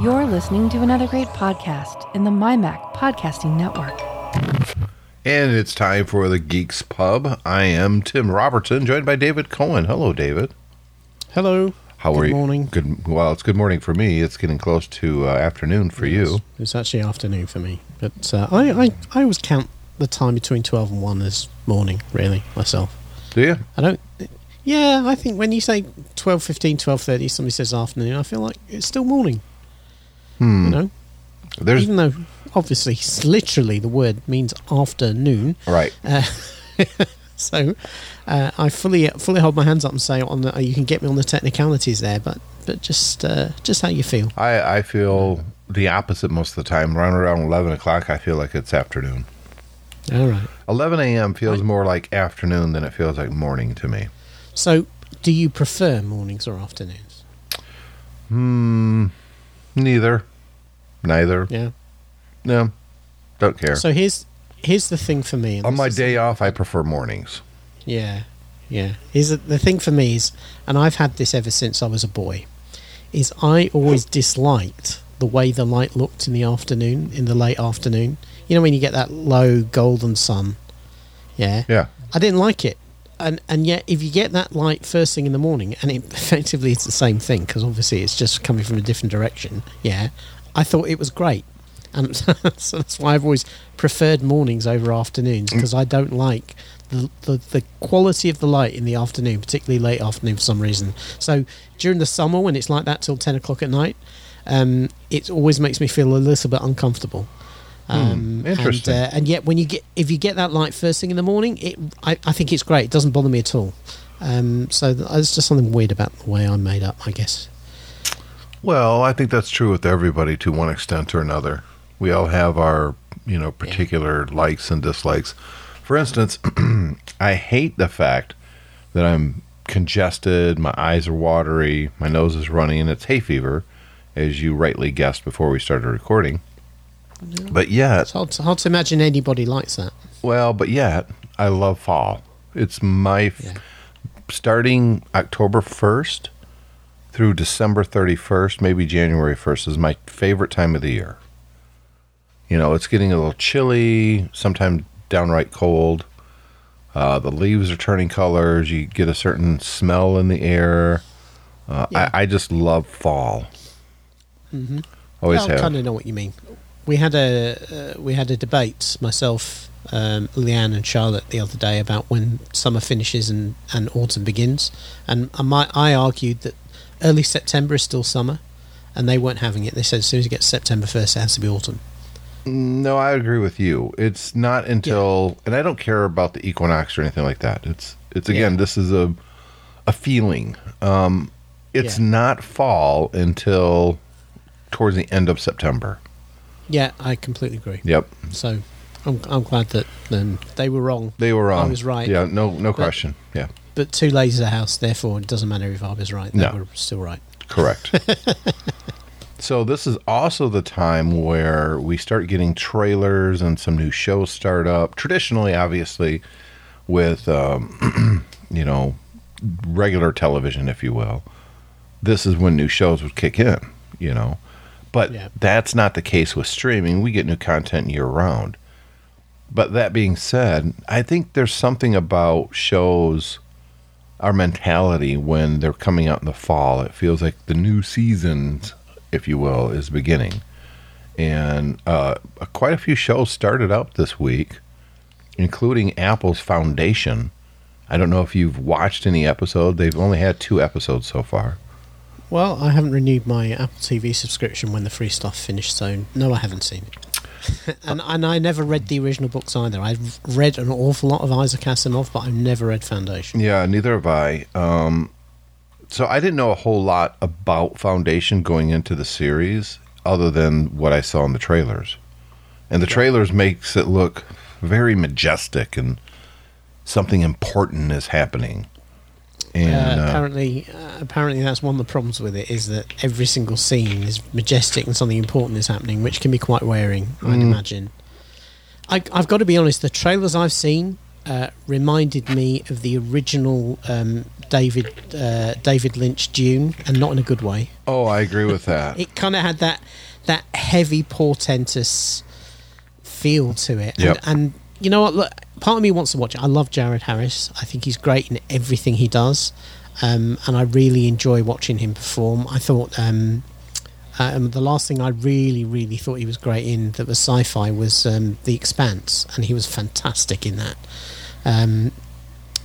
You're listening to another great podcast in the MyMac Podcasting Network. And it's time for the Geeks Pub. I am Tim Robertson, joined by David Cohen. Hello, David. Hello. How are you? Good morning. Well, it's good morning for me. It's getting close to afternoon for you. It's actually afternoon for me. But I always count the time between 12 and 1 as morning, really, myself. Do you? I think when you say 12:15, 12:30, somebody says afternoon, I feel like it's still morning. You know? Even though, obviously, literally the word means afternoon. Right. So I fully hold my hands up and say, you can get me on the technicalities there, but just how you feel. I feel the opposite most of the time. Around 11 o'clock, I feel like it's afternoon. All right. 11 a.m. feels more like afternoon than it feels like morning to me. So, do you prefer mornings or afternoons? Neither. Yeah. No, don't care. So here's the thing for me. On my day off, I prefer mornings. Yeah. The thing for me is, and I've had this ever since I was a boy, is I always disliked the way the light looked in the afternoon, in the late afternoon. You know when you get that low golden sun? Yeah. Yeah. I didn't like it. And yet, if you get that light first thing in the morning, and effectively it's the same thing, because obviously it's just coming from a different direction, I thought it was great. And so that's why I've always preferred mornings over afternoons, because I don't like the quality of the light in the afternoon, particularly late afternoon for some reason. So during the summer, when it's like that till 10 o'clock at night, it always makes me feel a little bit uncomfortable. Interesting. And yet, if you get that light first thing in the morning, I think it's great. It doesn't bother me at all. It's just something weird about the way I'm made up, I guess. Well, I think that's true with everybody to one extent or another. We all have our, particular likes and dislikes. For instance, I hate the fact that I'm congested, my eyes are watery, my nose is runny, and it's hay fever, as you rightly guessed before we started recording. No. But yet, it's hard to imagine anybody likes that. Well, but yet, I love fall. It's my starting October 1st through December 31st, maybe January 1st is my favorite time of the year. It's getting a little chilly, sometimes downright cold. The leaves are turning colors. You get a certain smell in the air. I just love fall. Mm-hmm. I kind of know what you mean. We had a debate, myself, Leanne and Charlotte, the other day about when summer finishes and autumn begins. And I argued that early September is still summer, and they weren't having it. They said as soon as it gets September 1st, it has to be autumn. No, I agree with you. It's not until... Yeah. And I don't care about the equinox or anything like that. It's again, this is a feeling. It's not fall until towards the end of September. Yeah, I completely agree. Yep. So, I'm glad that they were wrong. They were wrong. I was right. Yeah, no question. Yeah. But two ladies at a house, therefore, it doesn't matter if I was right. They were still right. Correct. So this is also the time where we start getting trailers and some new shows start up. Traditionally, obviously, with regular television, if you will, this is when new shows would kick in. But that's not the case with streaming. We get new content year-round. But that being said, I think there's something about shows, our mentality when they're coming out in the fall. It feels like the new season, if you will, is beginning. And quite a few shows started up this week, including Apple's Foundation. I don't know if you've watched any episode. They've only had 2 episodes so far. Well, I haven't renewed my Apple TV subscription when the free stuff finished, so no, I haven't seen it. and I never read the original books either. I've read an awful lot of Isaac Asimov, but I've never read Foundation. Yeah, neither have I. So I didn't know a whole lot about Foundation going into the series other than what I saw in the trailers. And the trailers makes it look very majestic and something important is happening. And, apparently that's one of the problems with it is that every single scene is majestic and something important is happening, which can be quite wearing, I'd imagine. I've got to be honest, the trailers I've seen reminded me of the original David Lynch Dune, and not in a good way. Oh, I agree with that. It kind of had that heavy, portentous feel to it. Yep. And you know what? Look, part of me wants to watch it. I love Jared Harris. I think he's great in everything he does, and I really enjoy watching him perform. I thought the last thing I really, really thought he was great in that was sci-fi was The Expanse, and he was fantastic in that.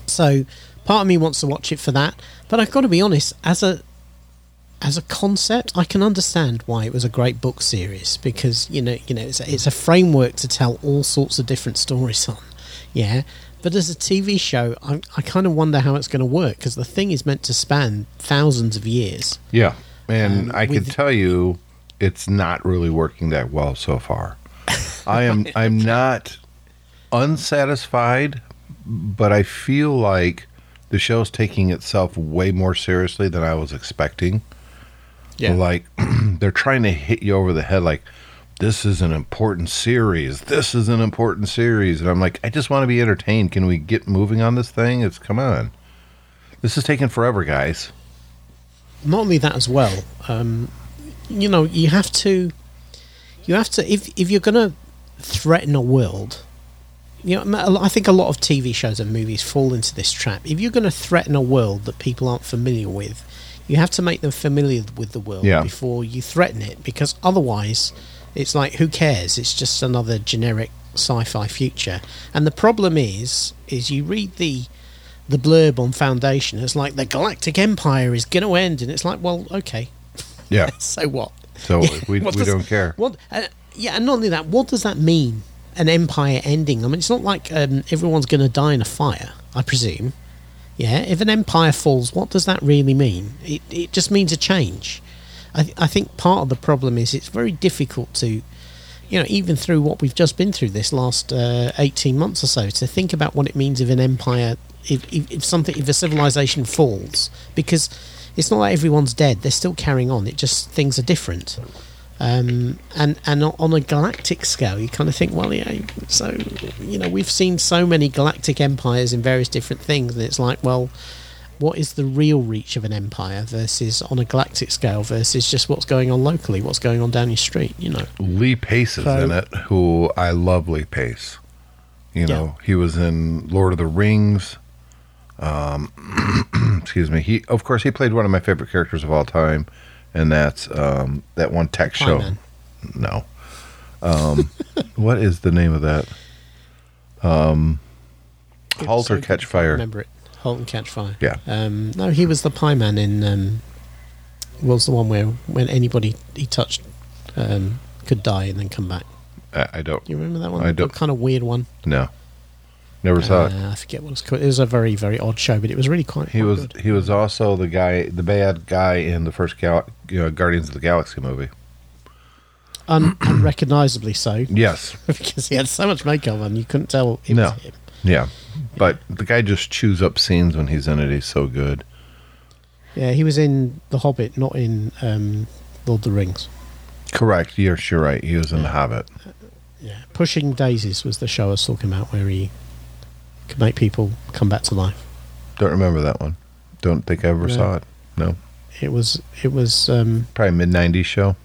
So part of me wants to watch it for that, but I've got to be honest, as a concept, I can understand why it was a great book series, because you know, it's a framework to tell all sorts of different stories on. Yeah, but as a TV show, I kind of wonder how it's going to work, because the thing is meant to span thousands of years. Yeah, and I can tell you, it's not really working that well so far. I'm not unsatisfied, but I feel like the show's taking itself way more seriously than I was expecting. Yeah. Like, they're trying to hit you over the head, like, this is an important series. This is an important series. And I'm like, I just want to be entertained. Can we get moving on this thing? It's, come on. This is taking forever, guys. Not only that as well. You know, you have to, if you're going to threaten a world, you know, I think a lot of TV shows and movies fall into this trap. If you're going to threaten a world that people aren't familiar with, you have to make them familiar with the world before you threaten it, because otherwise it's like, who cares? It's just another generic sci-fi future. And the problem is you read the blurb on Foundation, it's like, the Galactic Empire is going to end, and it's like, well, okay. Yeah. So what? So yeah, we don't care. What? Yeah, and not only that, what does that mean, an empire ending? I mean, it's not like everyone's going to die in a fire, I presume. Yeah, if an empire falls, what does that really mean? It just means a change. I think part of the problem is it's very difficult to, you know, even through what we've just been through this last 18 months or so, to think about what it means if an empire, if a civilization falls, because it's not like everyone's dead. They're still carrying on. It just, things are different. And on a galactic scale, you kind of think, well, yeah, so, you know, we've seen so many galactic empires in various different things, and it's like, well, what is the real reach of an empire versus on a galactic scale versus just what's going on locally, what's going on down your street, you know? Lee Pace is in it, who, I love Lee Pace. You know, he was in Lord of the Rings. Excuse me. He, of course, he played one of my favorite characters of all time. And that's that one tech show. Man. No. What is the name of that? Halt or Catch Fire. I remember it. Halt and Catch Fire. Yeah. No, he was the pie man in... was the one where when anybody he touched could die and then come back. I don't... You remember that one? I don't. That kind of weird one. No. Never saw it. I forget what it's called. It was a very, very odd show, but it was really quite good. He was also the guy, the bad guy in the first Guardians of the Galaxy movie. Unrecognizably so. Yes. Because he had so much makeup on, you couldn't tell it was him. Yeah, but the guy just chews up scenes when he's in it. He's so good. Yeah, he was in The Hobbit, not in Lord of the Rings. Correct. Yes, you're right. He was in The Hobbit. Yeah, Pushing Daisies was the show I was talking about, where he could make people come back to life. Don't remember that one. Don't think I ever saw it. No. It was probably mid-90s show.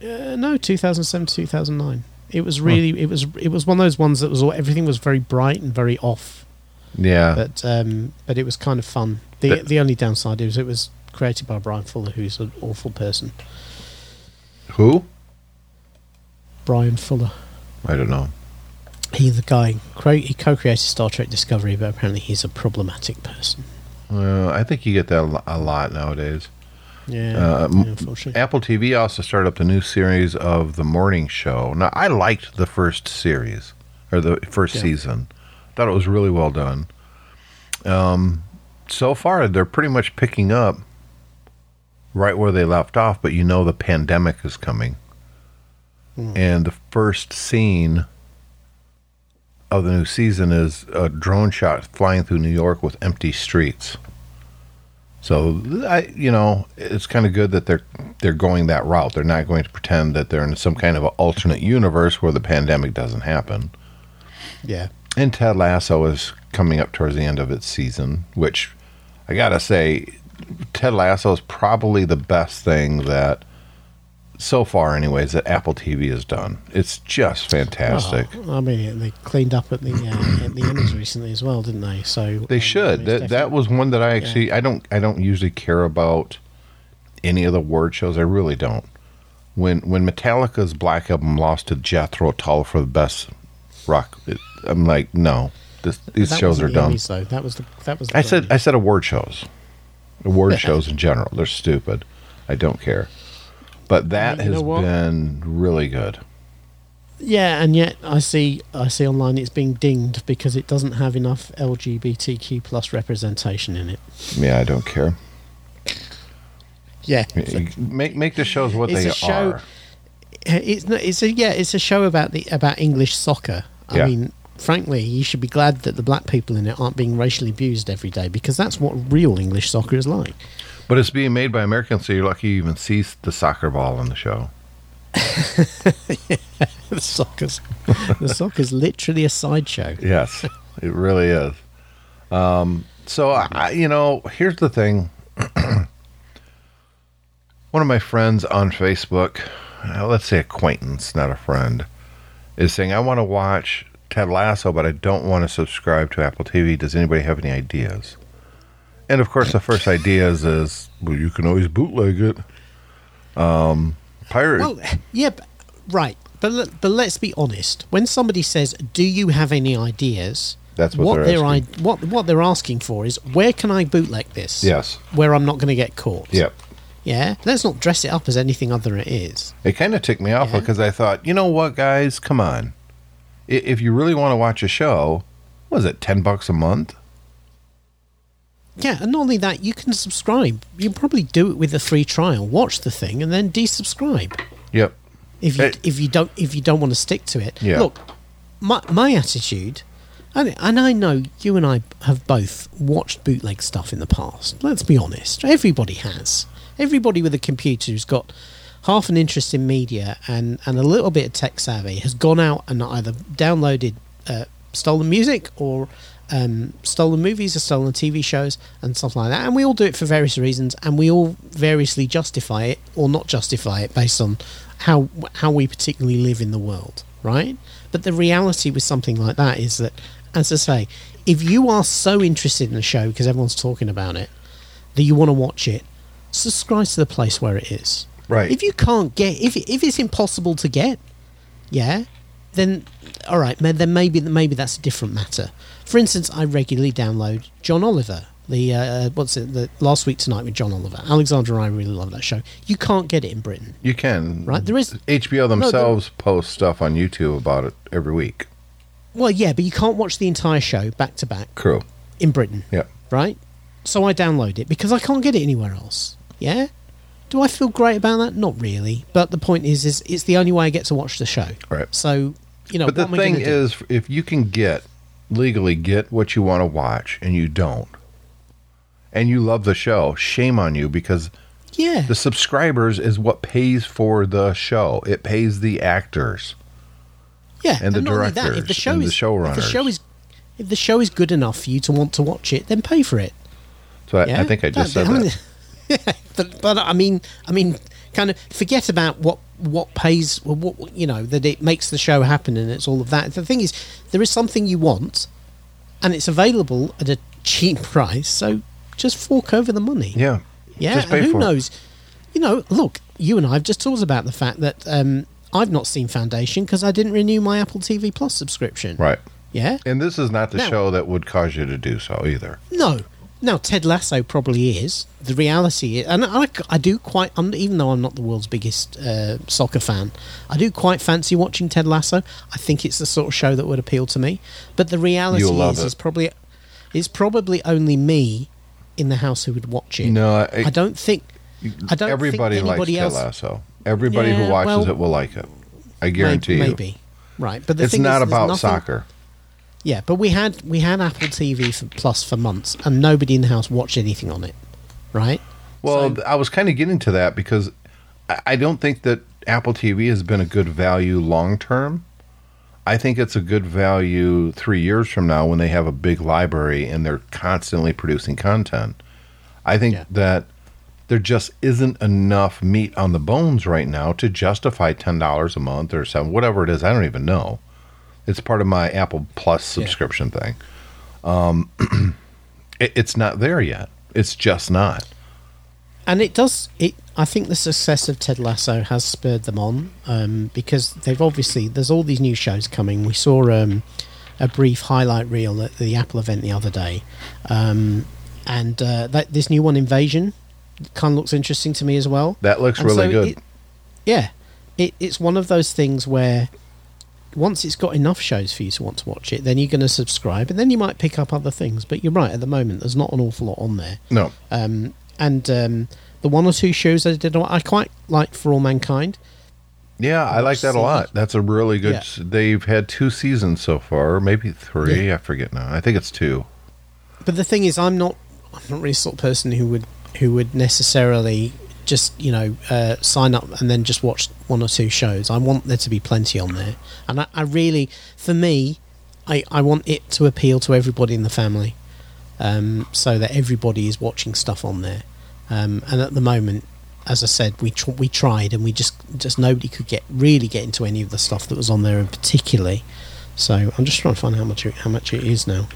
No, 2007 to 2009. It was really it was one of those ones that was everything was very bright and very off. Yeah. But it was kind of fun. The only downside is it was created by Brian Fuller, who's an awful person. Who? Brian Fuller. I don't know. He's the guy. He co-created Star Trek Discovery, but apparently he's a problematic person. Well, I think you get that a lot nowadays. Yeah, unfortunately. Apple TV also started up the new series of The Morning Show. Now, I liked the first series, or the first season. Thought it was really well done. So far, they're pretty much picking up right where they left off, but you know the pandemic is coming. Mm. And the first scene of the new season is a drone shot flying through New York with empty streets. So, you know, it's kind of good that they're going that route. They're not going to pretend that they're in some kind of an alternate universe where the pandemic doesn't happen. Yeah. And Ted Lasso is coming up towards the end of its season, which I gotta say, Ted Lasso is probably the best thing that, so far anyways, that Apple TV has done. It's just fantastic. Oh, I mean, they cleaned up at the Emmys recently as well, didn't they? So they should. That was one that I actually I don't usually care about any of the award shows. I really don't. When Metallica's Black Album lost to Jethro Tull for the best rock, I'm like, no, these shows are dumb. Emmys, though. That was. I said award shows. Award shows in general, they're stupid. I don't care. But that has been really good. Yeah, and yet I see online it's being dinged because it doesn't have enough LGBTQ plus representation in it. Yeah, I don't care. Yeah, make the shows what they are. It's a show about English soccer. I mean, frankly, you should be glad that the black people in it aren't being racially abused every day, because that's what real English soccer is like. But it's being made by Americans, so you're lucky you even see the soccer ball on the show. The soccer's literally a sideshow. Yes, it really is. So, here's the thing. One of my friends on Facebook, let's say acquaintance, not a friend, is saying, I want to watch Ted Lasso, but I don't want to subscribe to Apple TV. Does anybody have any ideas? And of course, the first idea is you can always bootleg it. Pirate. Well, yeah, right. But let's be honest. When somebody says, "Do you have any ideas?" That's what they're asking for is, where can I bootleg this? Yes. Where I'm not going to get caught. Yep. Yeah. Let's not dress it up as anything other than it is. It kind of ticked me off because I thought, you know what, guys, come on. If you really want to watch a show, what is it, $10 a month? Yeah, and not only that, you can subscribe. You can probably do it with a free trial. Watch the thing and then desubscribe. Yep. If you don't want to stick to it. Yeah. Look, my attitude, and I know you and I have both watched bootleg stuff in the past. Let's be honest. Everybody has. Everybody with a computer who's got half an interest in media and a little bit of tech savvy has gone out and either downloaded stolen music or stolen movies or stolen TV shows and stuff like that, and we all do it for various reasons, and we all variously justify it or not justify it based on how we particularly live in the world, right? But the reality with something like that is that, as I say, if you are so interested in a show because everyone's talking about it that you want to watch it, subscribe to the place where it is. Right. If you can't get, if it's impossible to get, then all right, then maybe that's a different matter. For instance, I regularly download John Oliver. The Last Week Tonight with John Oliver. Alexander and I really love that show. You can't get it in Britain. You can, right? There is HBO themselves post stuff on YouTube about it every week. Well, yeah, but you can't watch the entire show back to back. True. In Britain, yeah, right. So I download it because I can't get it anywhere else. Yeah. Do I feel great about that? Not really. But the point is it's the only way I get to watch the show. Right. So but the thing is, if you can legally get what you want to watch and you don't, and you love the show, shame on you, because the subscribers is what pays for the show. It pays the actors. Yeah. And the directors and the showrunners. If the show is good enough for you to want to watch it, then pay for it. So I think I just said that. Yeah, but I mean, kind of forget about what pays, that it makes the show happen and it's all of that. The thing is, there is something you want, and it's available at a cheap price. So just fork over the money. Yeah, yeah. Just pay and who knows? Look, you and I have just talked about the fact that I've not seen Foundation because I didn't renew my Apple TV Plus subscription. Right. Yeah. And this is not the show that would cause you to do so either. No. Now, Ted Lasso probably is. The reality is, and I do quite, even though I'm not the world's biggest soccer fan, I do quite fancy watching Ted Lasso. I think it's the sort of show that would appeal to me. But the reality is, it's probably only me in the house who would watch it. No, I don't think everybody likes Ted Lasso. Everybody who watches it will like it. I guarantee you. Maybe. Right, but it's not about soccer. Yeah, but we had Apple TV Plus for months, and nobody in the house watched anything on it, right? Well, I was kind of getting to that because I don't think that Apple TV has been a good value long term. I think it's a good value 3 years from now when they have a big library and they're constantly producing content. I think that there just isn't enough meat on the bones right now to justify $10 a month or $7, whatever it is. I don't even know. It's part of my Apple Plus subscription thing. It's not there yet. It's just not. And it does. I think the success of Ted Lasso has spurred them on because they've obviously, there's all these new shows coming. We saw a brief highlight reel at the Apple event the other day, and this new one, Invasion, kind of looks interesting to me as well. That looks and really so good. It's one of those things where once it's got enough shows for you to want to watch it, then you're going to subscribe, and then you might pick up other things. But you're right, at the moment, there's not an awful lot on there. No. And the one or two shows I did, I quite like For All Mankind. Yeah, I like that a lot. That's a really good... Yeah. They've had 2 seasons so far, maybe 3. Yeah. I forget now. I think it's 2. But the thing is, I'm not really the sort of person who would necessarily just, sign up and then just watch one or two shows. I want there to be plenty on there. And I really, for me, I want it to appeal to everybody in the family. So that everybody is watching stuff on there, and at the moment, as I said, we tried and we just nobody could really get into any of the stuff that was on there in particularly. So I'm just trying to find how much it is now.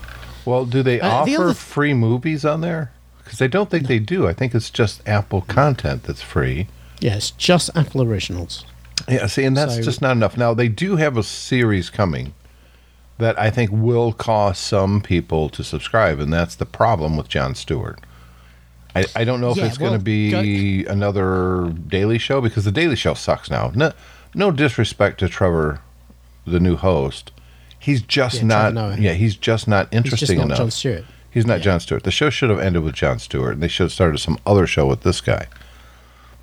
Well, do they offer free movies on there? Because I don't think they do. I think it's just Apple content that's free. Yeah, it's just Apple originals. Yeah, see, and that's just not enough. Now they do have a series coming that I think will cause some people to subscribe, and that's the problem with Jon Stewart. I don't know if it's going to be another Daily Show, because the Daily Show sucks now. No disrespect to Trevor, the new host. He's just not. Yeah, he's just not interesting enough. He's just not Jon Stewart. He's not Jon Stewart. The show should have ended with Jon Stewart, and they should have started some other show with this guy.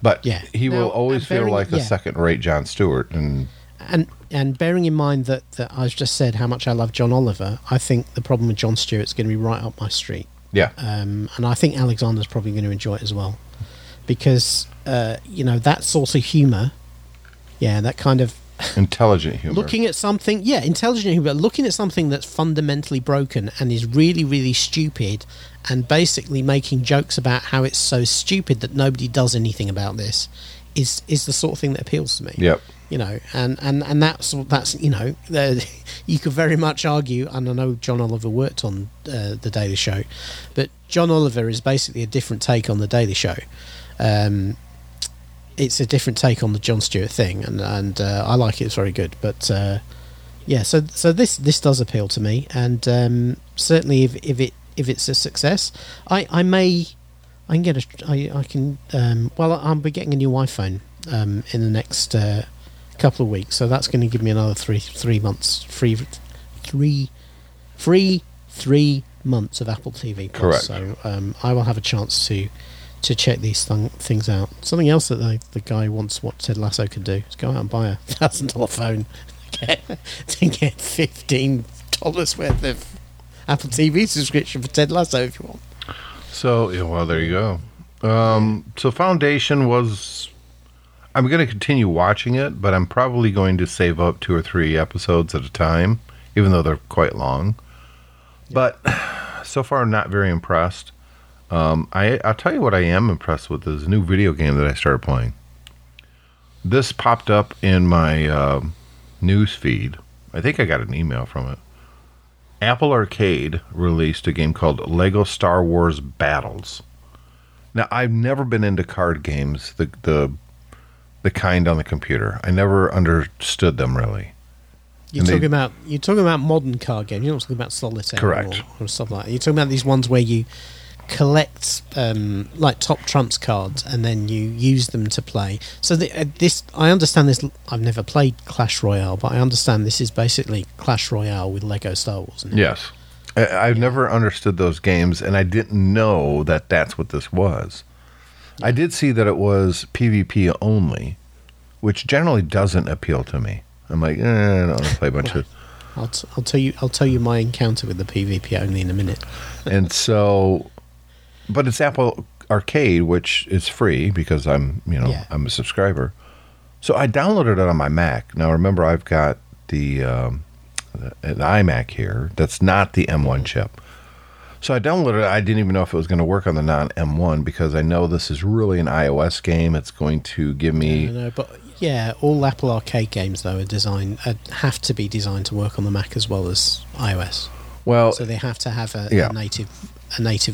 But he will always feel like a second-rate Jon Stewart, And bearing in mind that I've just said how much I love John Oliver, I think the problem with Jon Stewart's going to be right up my street. Yeah. And I think Alexander's probably going to enjoy it as well. Because, that sort of humour, that kind of... Intelligent humour. Looking at something that's fundamentally broken and is really, really stupid and basically making jokes about how it's so stupid that nobody does anything about this is the sort of thing that appeals to me. Yep. And that's you could very much argue, and I know John Oliver worked on The Daily Show, but John Oliver is basically a different take on The Daily Show. It's a different take on the Jon Stewart thing, and I like it. It's very good, but so this does appeal to me, and certainly if it's a success, I'll be getting a new iPhone in the next couple of weeks, so that's going to give me another three months of Apple TV Plus. Correct. So I will have a chance to check these things out. Something else that the guy wants, what Ted Lasso can do, is go out and buy a $1,000 phone to get $15 worth of Apple TV subscription for Ted Lasso if you want. So there you go. So Foundation was... I'm going to continue watching it, but I'm probably going to save up 2 or 3 episodes at a time, even though they're quite long. But so far, I'm not very impressed. I'll tell you what I am impressed with is a new video game that I started playing. This popped up in my news feed. I think I got an email from it. Apple Arcade released a game called Lego Star Wars Battles. Now, I've never been into card games, the kind on the computer. I never understood them really. You're talking about modern card games. You're not talking about Solitaire, correct, or stuff like that. You're talking about these ones where you collect like top trumps cards and then you use them to play. So this, I understand this. I've never played Clash Royale, but I understand this is basically Clash Royale with Lego Star Wars. Yes, I've never understood those games, and I didn't know that that's what this was. I did see that it was PvP only, which generally doesn't appeal to me. I'm like, I don't want to play a bunch of... I'll tell you my encounter with the PvP only in a minute. And so, but it's Apple Arcade, which is free because I'm a subscriber. So I downloaded it on my Mac. Now remember, I've got the an iMac here that's not the M1 chip. So I downloaded it. I didn't even know if it was going to work on the non-M1 because I know this is really an iOS game. It's going to give me... Yeah, all Apple Arcade games, though, have to be designed to work on the Mac as well as iOS. Well, so they have to have a native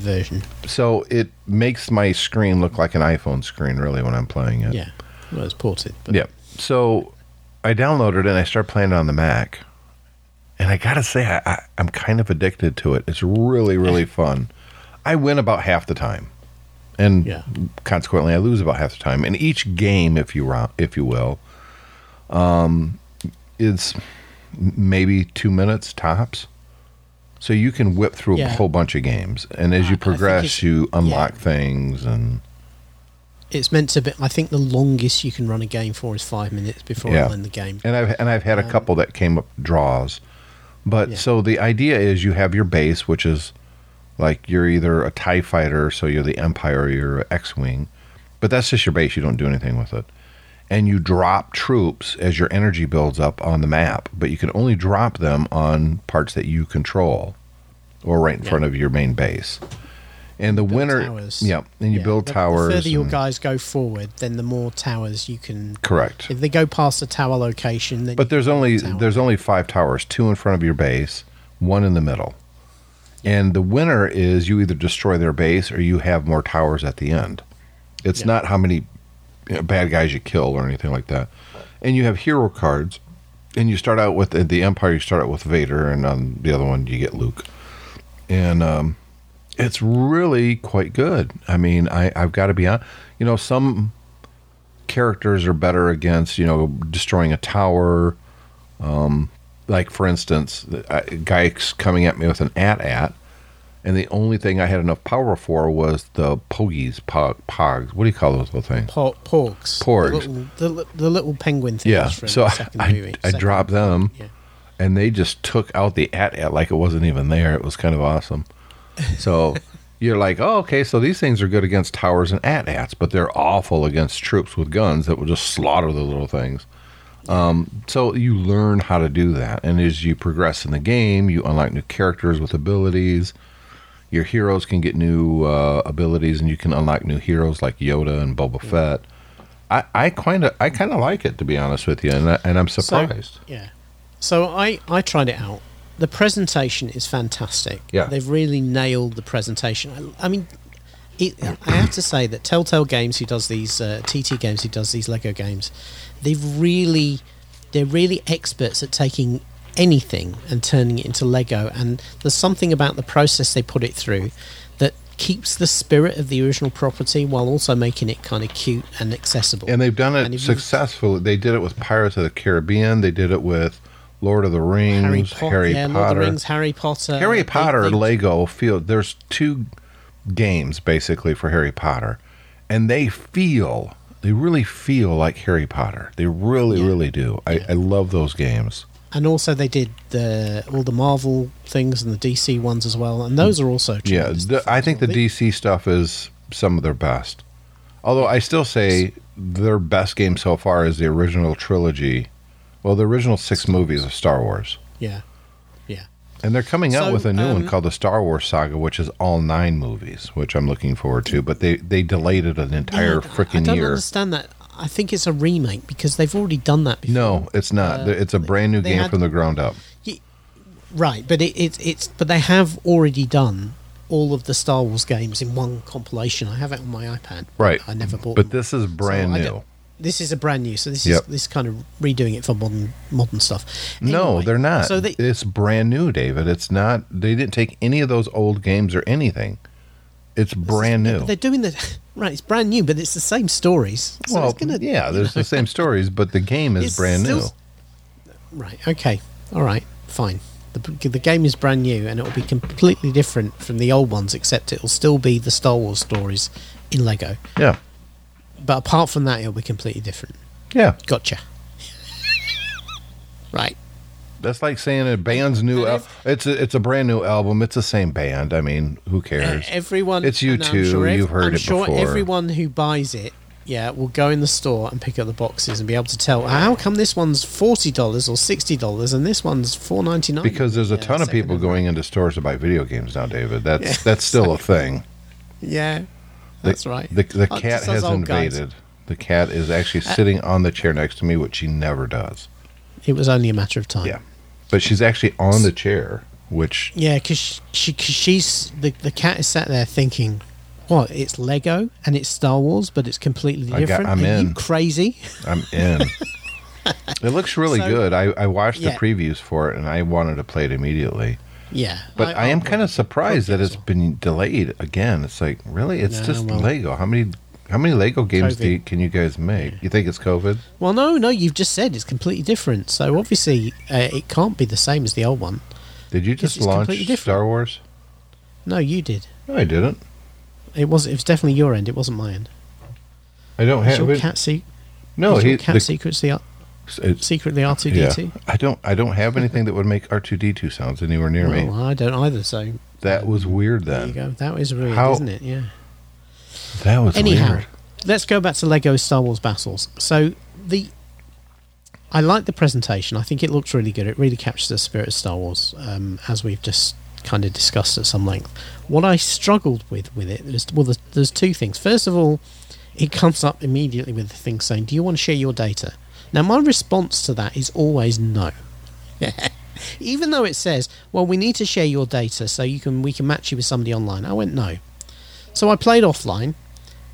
version. So it makes my screen look like an iPhone screen, really, when I'm playing it. Yeah, well, it's ported. But. Yeah, so I downloaded it, and I started playing it on the Mac. And I got to say, I'm kind of addicted to it. It's really, really fun. I win about half the time. And consequently, I lose about half the time. And each game, if you will, is maybe 2 minutes tops. So you can whip through a whole bunch of games. And as you progress, you unlock things. And it's meant to be. I think the longest you can run a game for is 5 minutes before you end the game. And I've had a couple that came up draws. But so the idea is you have your base, which is. Like, you're either a TIE fighter, so you're the Empire, or you're an X-Wing. But that's just your base. You don't do anything with it. And you drop troops as your energy builds up on the map. But you can only drop them on parts that you control or right in front of your main base. And the winner... Towers. Yeah, and you build towers. The further your guys go forward, then the more towers you can... Correct. If they go past the tower location... Then there's only 5 towers. 2 in front of your base, 1 in the middle. And the winner is you either destroy their base or you have more towers at the end. It's not how many bad guys you kill or anything like that. And you have hero cards. And you start out with the Empire, you start out with Vader. And on the other one, you get Luke. And it's really quite good. I mean, I've got to be honest. You know, some characters are better against, you know, destroying a tower. Like, for instance, a guy's coming at me with an AT-AT, and the only thing I had enough power for was the Pogs. What do you call those little things? Porgs. The little penguin things from the second movie. I dropped them, and they just took out the AT-AT like it wasn't even there. It was kind of awesome. So you're like, oh, okay, so these things are good against towers and AT-ATs, but they're awful against troops with guns that will just slaughter the little things. So you learn how to do that. And as you progress in the game, you unlock new characters with abilities. Your heroes can get new abilities, and you can unlock new heroes like Yoda and Boba Fett. I kind of like it, to be honest with you, and I'm surprised. So I tried it out. The presentation is fantastic. Yeah. They've really nailed the presentation. I mean... I have to say that Telltale Games, who does these TT games, who does these Lego games, they're really experts at taking anything and turning it into Lego. And there's something about the process they put it through that keeps the spirit of the original property while also making it kind of cute and accessible. And they've done it successfully. They did it with Pirates of the Caribbean. They did it with Lord of the Rings, Harry Potter. Lord of the Rings, Harry Potter. Harry Potter, Lego Field. There's 2... games basically for Harry Potter, and they really feel like Harry Potter. They really do. I love those games. And also they did all the Marvel things and the DC ones as well, and those are also tremendous. I think the DC stuff is some of their best, although I still say their best game so far is the original trilogy, the original 6 movies of Star Wars. And they're coming out with a new one called the Star Wars Saga, which is all 9 movies, which I'm looking forward to. But they delayed it an entire freaking year. I don't understand that. I think it's a remake because they've already done that before. No, it's not. It's a brand new game from the ground up. Right, but it's they have already done all of the Star Wars games in one compilation. I have it on my iPad. Right, I never bought. But this is brand new. This is a brand new, so this is this kind of redoing it for modern stuff. Anyway, no, they're not. So it's brand new, David. It's not. They didn't take any of those old games or anything. It's brand new. But they're doing right. It's brand new, but it's the same stories. So well, there's the same stories, but the game is brand new. Right. Okay. All right. Fine. The game is brand new, and it will be completely different from the old ones, except it will still be the Star Wars stories in Lego. Yeah. But apart from that, it'll be completely different. Yeah. Gotcha. Right. That's like saying a band's new album. It's a brand new album. It's the same band. I mean, who cares? Everyone. It's you two. You've heard it before. I'm sure everyone who buys it Yeah, we'll go in the store and pick up the boxes and be able to tell, how come this one's $40 or $60 and this one's $4.99? Because there's a ton of people going into stores to buy video games now, David. That's still a thing. Yeah, that's right. The cat has invaded. Guys. The cat is actually sitting on the chair next to me, which she never does. It was only a matter of time. Yeah, but she's actually on the chair, which... Yeah, because the cat is sat there thinking... What? It's Lego and it's Star Wars, but it's completely different. Are you crazy? I'm in. It looks really good. I watched the previews for it, and I wanted to play it immediately. Yeah, but I am kind of surprised that it's been delayed again. It's like, really? It's Lego. How many Lego games can you guys make? Yeah. You think it's COVID? Well, no. You've just said it's completely different. So obviously, it can't be the same as the old one. Did you just launch Star Wars? No, you did. No, I didn't. It was definitely your end. It wasn't my end. I don't have your cat secret. No, your cat secretly R2D2. Yeah. I don't have anything that would make R2D2 sounds anywhere near me. I don't either. So that was weird. Then there you go. That was weird, isn't it? Yeah. That was weird. Let's go back to Lego Star Wars Battles. So I like the presentation. I think it looks really good. It really captures the spirit of Star Wars, as we've just kind of discussed at some length. What I struggled with it is, well, there's two things. First of all, it comes up immediately with the thing saying, do you want to share your data? Now, my response to that is always no. Even though it says, well, we need to share your data so we can match you with somebody online. I went no. So I played offline,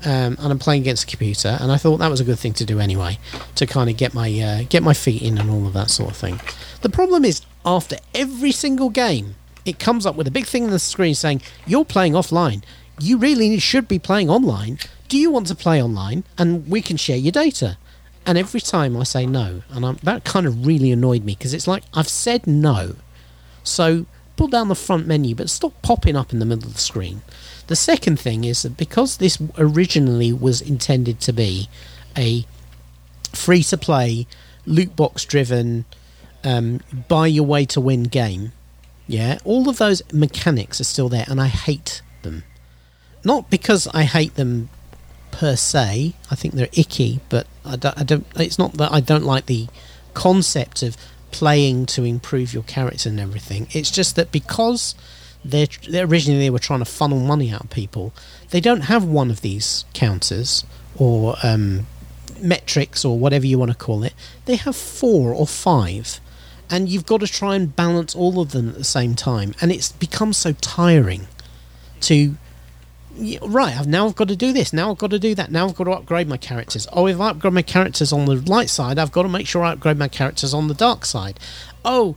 and I'm playing against a computer, and I thought that was a good thing to do anyway, to kind of get my feet in and all of that sort of thing. The problem is, after every single game, it comes up with a big thing on the screen saying, you're playing offline. You really should be playing online. Do you want to play online? And we can share your data. And every time I say no. And that kind of really annoyed me, because it's like, I've said no. So pull down the front menu, but stop popping up in the middle of the screen. The second thing is that because this originally was intended to be a free-to-play, loot box-driven, buy-your-way-to-win game, yeah, all of those mechanics are still there, and I hate them. Not because I hate them per se. I think they're icky, but I don't. It's not that I don't like the concept of playing to improve your character and everything. It's just that because they were trying to funnel money out of people, they don't have one of these counters or metrics or whatever you want to call it. They have 4 or 5. And you've got to try and balance all of them at the same time. And it's become so tiring to... now I've got to do this. Now I've got to do that. Now I've got to upgrade my characters. Oh, if I upgrade my characters on the light side, I've got to make sure I upgrade my characters on the dark side. Oh,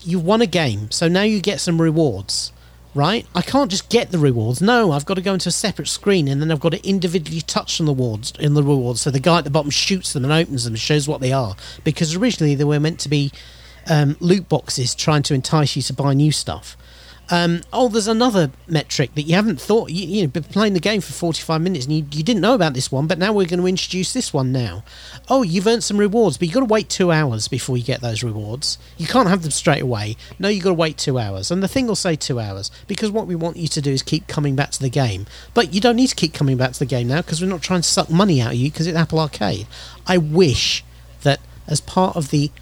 you won a game, so now you get some rewards, right? I can't just get the rewards. No, I've got to go into a separate screen, and then I've got to individually touch on the rewards, so the guy at the bottom shoots them and opens them and shows what they are. Because originally they were meant to be... loot boxes trying to entice you to buy new stuff. There's another metric that you haven't thought... You've been playing the game for 45 minutes and you didn't know about this one, but now we're going to introduce this one now. Oh, you've earned some rewards, but you've got to wait 2 hours before you get those rewards. You can't have them straight away. No, you've got to wait 2 hours. And the thing will say 2 hours, because what we want you to do is keep coming back to the game. But you don't need to keep coming back to the game now, because we're not trying to suck money out of you, because it's Apple Arcade. I wish that as part of the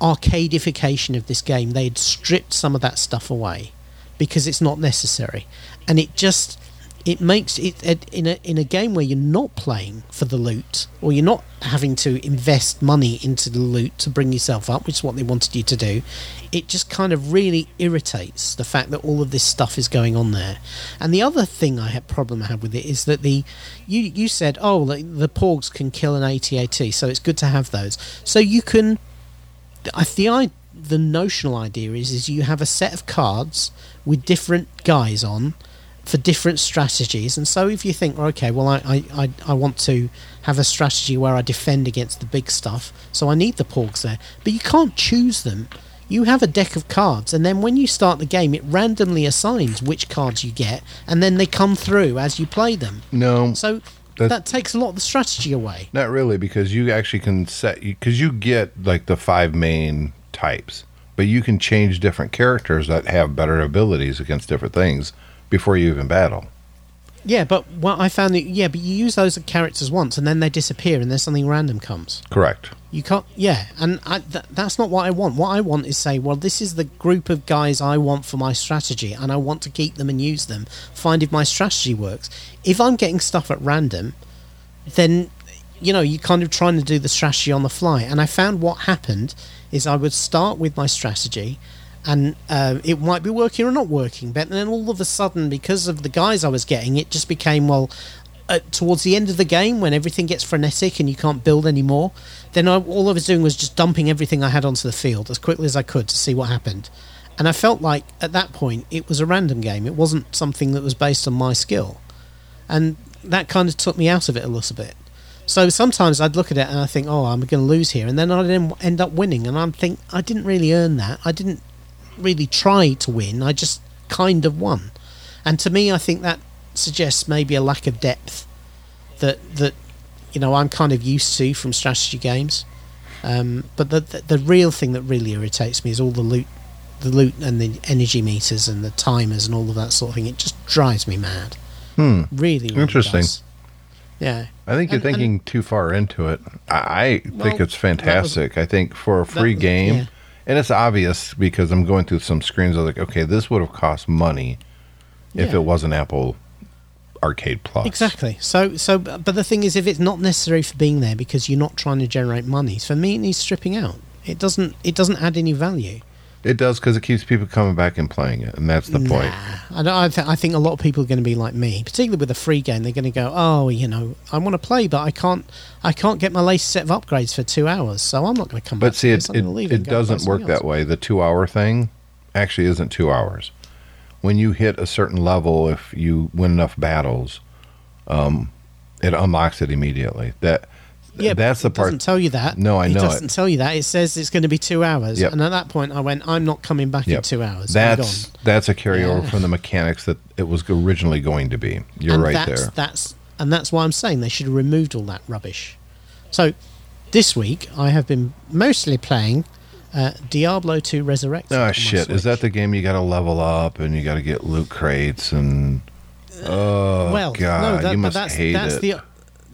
arcadification of this game, they had stripped some of that stuff away, because it's not necessary, and it makes it in a game where you're not playing for the loot, or you're not having to invest money into the loot to bring yourself up, which is what they wanted you to do. It just kind of really irritates the fact that all of this stuff is going on there. And the other thing I had with it is that you said, oh, the Porgs can kill an AT-AT, so it's good to have those. So you can... The notional idea is you have a set of cards with different guys on for different strategies. And so if you think, I want to have a strategy where I defend against the big stuff, so I need the Porgs there. But you can't choose them. You have a deck of cards, and then when you start the game, it randomly assigns which cards you get, and then they come through as you play them. No. So... That takes a lot of the strategy away. Not really, because you actually can set... Because you get, the 5 main types, but you can change different characters that have better abilities against different things before you even battle. Yeah, but what I found that but you use those characters once and then they disappear and then something random comes. Correct. You can't. Yeah, and that's not what I want. What I want is say, well, this is the group of guys I want for my strategy, and I want to keep them and use them. Find if my strategy works. If I'm getting stuff at random, then you're kind of trying to do the strategy on the fly. And I found what happened is I would start with my strategy. And it might be working or not working, but then all of a sudden, because of the guys I was getting, it just became, towards the end of the game, when everything gets frenetic and you can't build anymore, then all I was doing was just dumping everything I had onto the field as quickly as I could to see what happened. And I felt like, at that point, it was a random game. It wasn't something that was based on my skill. And that kind of took me out of it a little bit. So sometimes I'd look at it and I think, oh, I'm going to lose here. And then I'd end up winning. And I'd think, I didn't really earn that. I didn't really try to win, I just kind of won. And to me, I think that suggests maybe a lack of depth that I'm kind of used to from strategy games. But the real thing that really irritates me is all the loot and the energy meters and the timers and all of that sort of thing. It just drives me mad. Really, really interesting. Does. Yeah, I think you're thinking too far into it. I think it's fantastic. I think for a free game. Yeah. And it's obvious because I'm going through some screens. I was like, okay, this would have cost money if it wasn't Apple Arcade Plus. Exactly. So, but the thing is, if it's not necessary for being there because you're not trying to generate money, for me, it needs stripping out. It doesn't add any value. It does because it keeps people coming back and playing it, and that's the point. I think a lot of people are going to be like me, particularly with a free game. They're going to go, I want to play, but I can't get my latest set of upgrades for 2 hours, so I'm not going to come back. But see, it doesn't work that way. The 2 hour thing actually isn't 2 hours. When you hit a certain level, if you win enough battles, it unlocks it immediately. That's the part. It doesn't tell you that. No, I know it. It doesn't tell you that. It says it's going to be 2 hours. Yep. And at that point, I went, I'm not coming back in 2 hours. That's a carryover from the mechanics that it was originally going to be. You're right there. That's why I'm saying they should have removed all that rubbish. So this week, I have been mostly playing Diablo 2 Resurrected. Oh, shit. Is that the game you got to level up and you got to get loot crates and... God, you must hate it.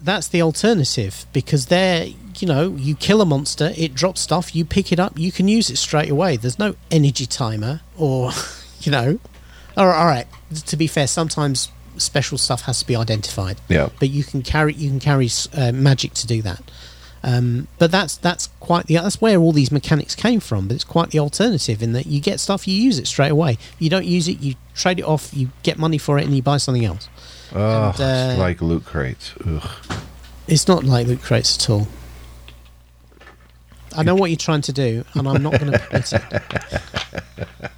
That's the alternative, because there, you kill a monster, it drops stuff, you pick it up, you can use it straight away. There's no energy timer or all right, to be fair, sometimes special stuff has to be identified. Yeah. But you can carry magic to do that. But that's where all these mechanics came from. But it's quite the alternative in that you get stuff, you use it straight away. You don't use it, you trade it off, you get money for it, and you buy something else. It's like loot crates. Ugh. It's not like loot crates at all. I know what you're trying to do, and I'm not going to admit it.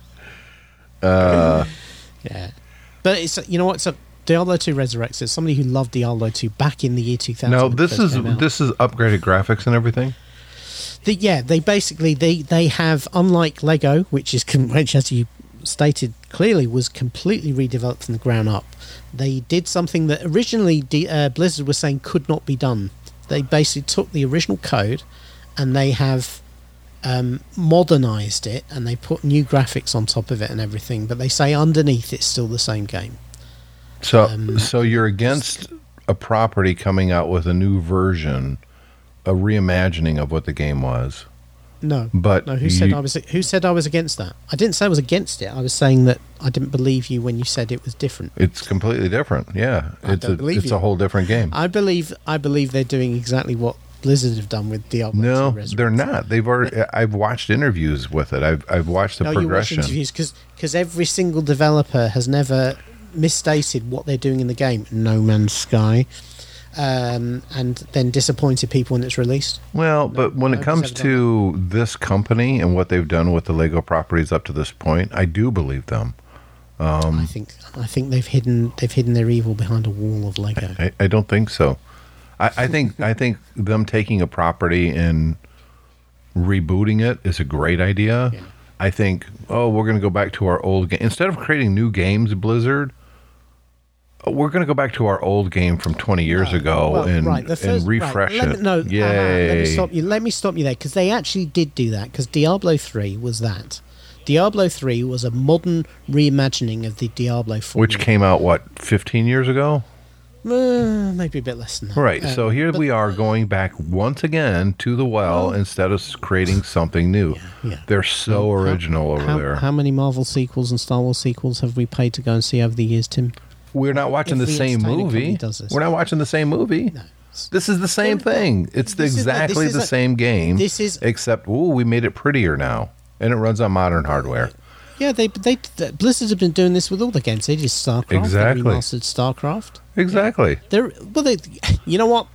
Yeah, but it's it's a Diablo 2 Resurrected. It's somebody who loved Diablo 2 back in the year 2000. No, this is upgraded graphics and everything. They basically they have, unlike Lego, which as you stated clearly was completely redeveloped from the ground up. They did something that originally Blizzard was saying could not be done. They basically took the original code and they have modernized it, and they put new graphics on top of it and everything, but they say underneath it's still the same game. So you're against a property coming out with a new version, a reimagining of what the game was. No, but who said I was against that? I didn't say I was against it. I was saying that I didn't believe you when you said it was different. It's completely different. Yeah, it's a whole different game. I believe they're doing exactly what Blizzard have done with Diablo. No, they're not. They've already. I've watched interviews with it. I've watched the progression. You watch interviews because every single developer has never misstated what they're doing in the game. No Man's Sky. And then disappointed people when it's released. Well, but when it comes to this company and what they've done with the Lego properties up to this point, I do believe them. I think they've hidden their evil behind a wall of Lego. I don't think so. I think them taking a property and rebooting it is a great idea. Yeah. I think we're going to go back to our old game instead of creating new games, Blizzard. We're going to go back to our old game from 20 years ago and refresh it. Let me stop you there, because they actually did do that, because Diablo 3 was that. Diablo 3 was a modern reimagining of the Diablo 4. Which came out, what, 15 years ago? Maybe a bit less than that. Right, so here we are going back once again to the well instead of creating something new. Yeah. They're so original over there. How many Marvel sequels and Star Wars sequels have we paid to go and see over the years, Tim? We're not watching the same movie. We're not watching the same movie. No. This is the same thing. It's exactly the same game, except, we made it prettier now, and it runs on modern hardware. Yeah, they Blizzard have been doing this with all the games. They did Starcraft. Exactly. They remastered Starcraft. Exactly. Yeah. You know what?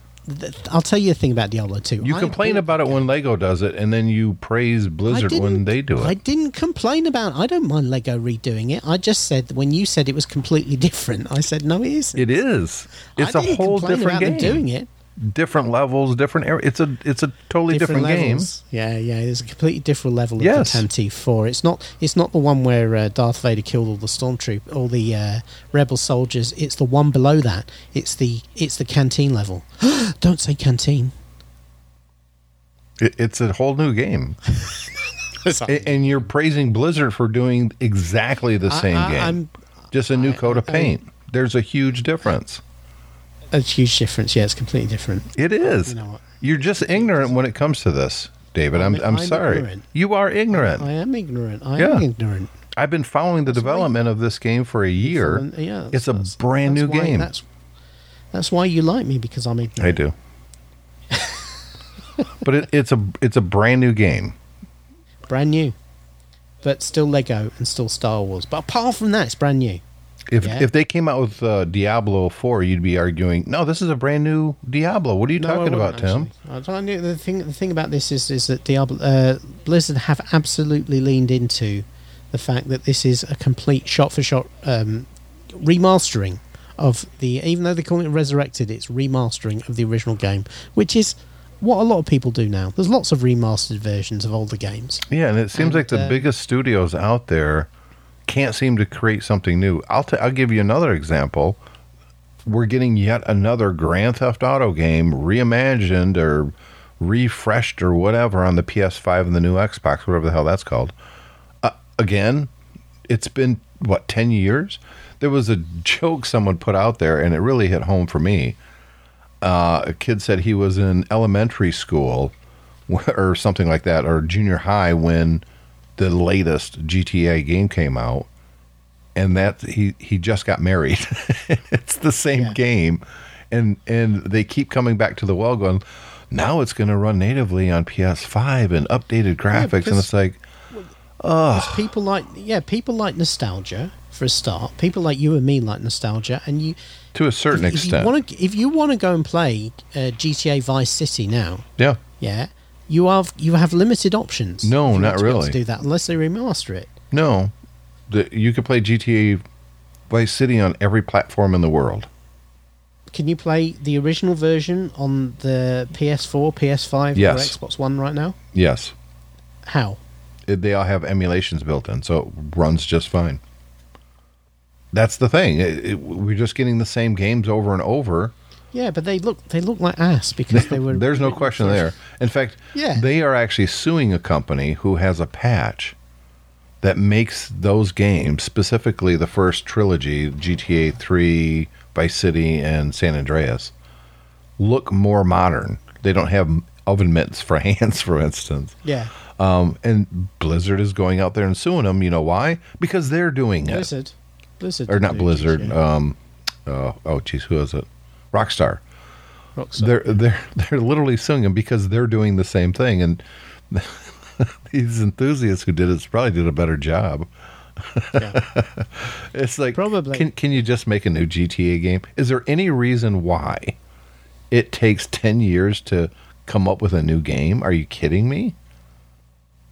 I'll tell you a thing about Diablo 2. You complain about it when Lego does it, and then you praise Blizzard when they do it. I didn't complain about it. I don't mind Lego redoing it. I just said, when you said it was completely different, I said, no, it isn't. It is. It's a whole different game. I didn't complain about them doing it. Different levels, different areas. It's a totally different game. Yeah. There's a completely different level of Tantive 4. It's not the one where Darth Vader killed all the stormtroopers, all the rebel soldiers. It's the one below that. It's the canteen level. Don't say canteen. It's a whole new game. And you're praising Blizzard for doing exactly the same game. Just a new coat of paint. There's a huge difference. A huge difference, it's completely different. It is. You know what? You're just ignorant when it comes to this, David. I'm sorry. Ignorant. You are ignorant. I am ignorant. I am ignorant. I've been following the development of this game for a year. It's a brand new game. That's why you like me, because I'm ignorant. I do. But it's a brand new game. Brand new. But still Lego and still Star Wars. But apart from that, it's brand new. If they came out with Diablo 4, you'd be arguing, no, this is a brand new Diablo. What are you talking about, Tim? The thing about this is that Blizzard have absolutely leaned into the fact that this is a complete shot-for-shot remastering of the... Even though they call it Resurrected, it's remastering of the original game, which is what a lot of people do now. There's lots of remastered versions of older games. Yeah, and it seems like the biggest studios out there can't seem to create something new. I'll give you another example. We're getting yet another Grand Theft Auto game reimagined or refreshed or whatever on the PS5 and the new Xbox, whatever the hell that's called. Again, it's been, 10 years? There was a joke someone put out there, and it really hit home for me. A kid said he was in elementary school or something like that, or junior high, when the latest GTA game came out, and that he just got married. It's the same game, and they keep coming back to the well going, now it's going to run natively on PS5 and updated graphics, and it's like, people like nostalgia for a start. People like you and me like nostalgia, and you to a certain extent. If you want to go and play GTA Vice City now, You have limited options. No, not really. To do that unless they remaster it. No, you can play GTA Vice City on every platform in the world. Can you play the original version on the PS4, PS5, or Xbox One right now? Yes. How? They all have emulations built in, so it runs just fine. That's the thing. We're just getting the same games over and over. Yeah, but they look like ass because they were... There's no question there. In fact, they are actually suing a company who has a patch that makes those games, specifically the first trilogy, GTA 3, Vice City, and San Andreas, look more modern. They don't have oven mitts for hands, for instance. Yeah. And Blizzard is going out there and suing them. You know why? Because they're doing it. Blizzard. Or not Blizzard. Who is it? Rockstar. They're literally suing them because they're doing the same thing, and these enthusiasts who did it probably did a better job. It's like, probably. Can you just make a new GTA game? Is there any reason why it takes 10 years to come up with a new game? Are you kidding me?